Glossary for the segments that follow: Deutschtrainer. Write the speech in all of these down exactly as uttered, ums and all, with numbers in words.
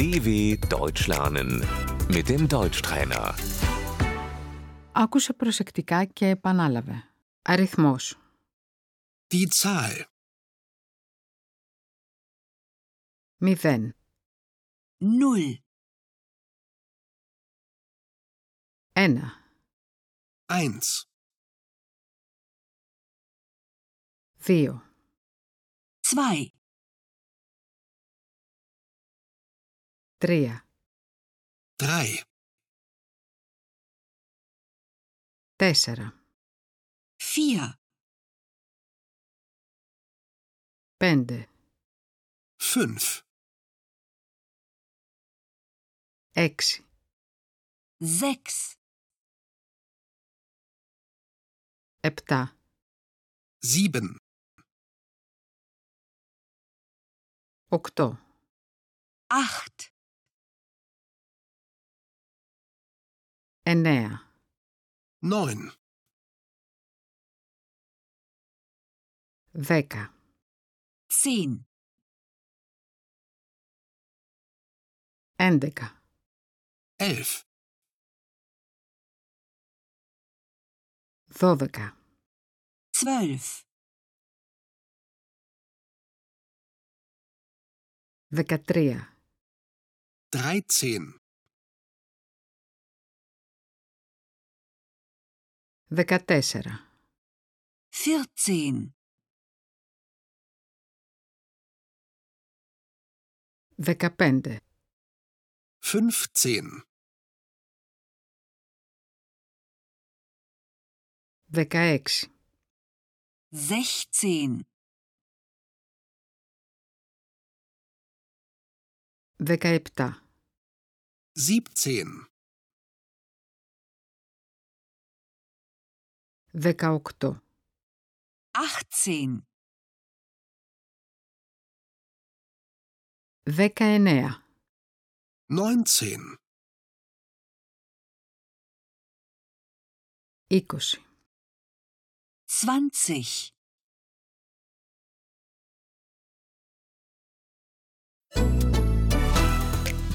D W Deutsch lernen mit dem Deutschtrainer. Άκουσε προσεκτικά και επανάλαβε. Αριθμός. Die Zahl. Μηδέν. Null. Ένα. Eins. Δύο. Zwei. Τρία. Drei. Τέσσερα. Vier. Πέντε. Fünf. Έξι. Sechs. Επτά. Sieben. Οκτώ. Acht. Εννέα. Neun. Δέκα. Zehn. Έντεκα. Elf. Δώδεκα. Zwölf. Δεκατρία. Dreizehn. Δεκατέσσερα. Vierzehn. Δεκαπέντε. Fünfzehn. Δεκαέξι. Sechzehn. Δεκαεπτά. Siebzehn. Δεκαοκτώ. Achtzehn. Δεκαεννέα. Neunzehn. Είκοσι. Zwanzig.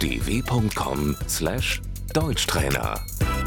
d w punkt com slash Deutschtrainer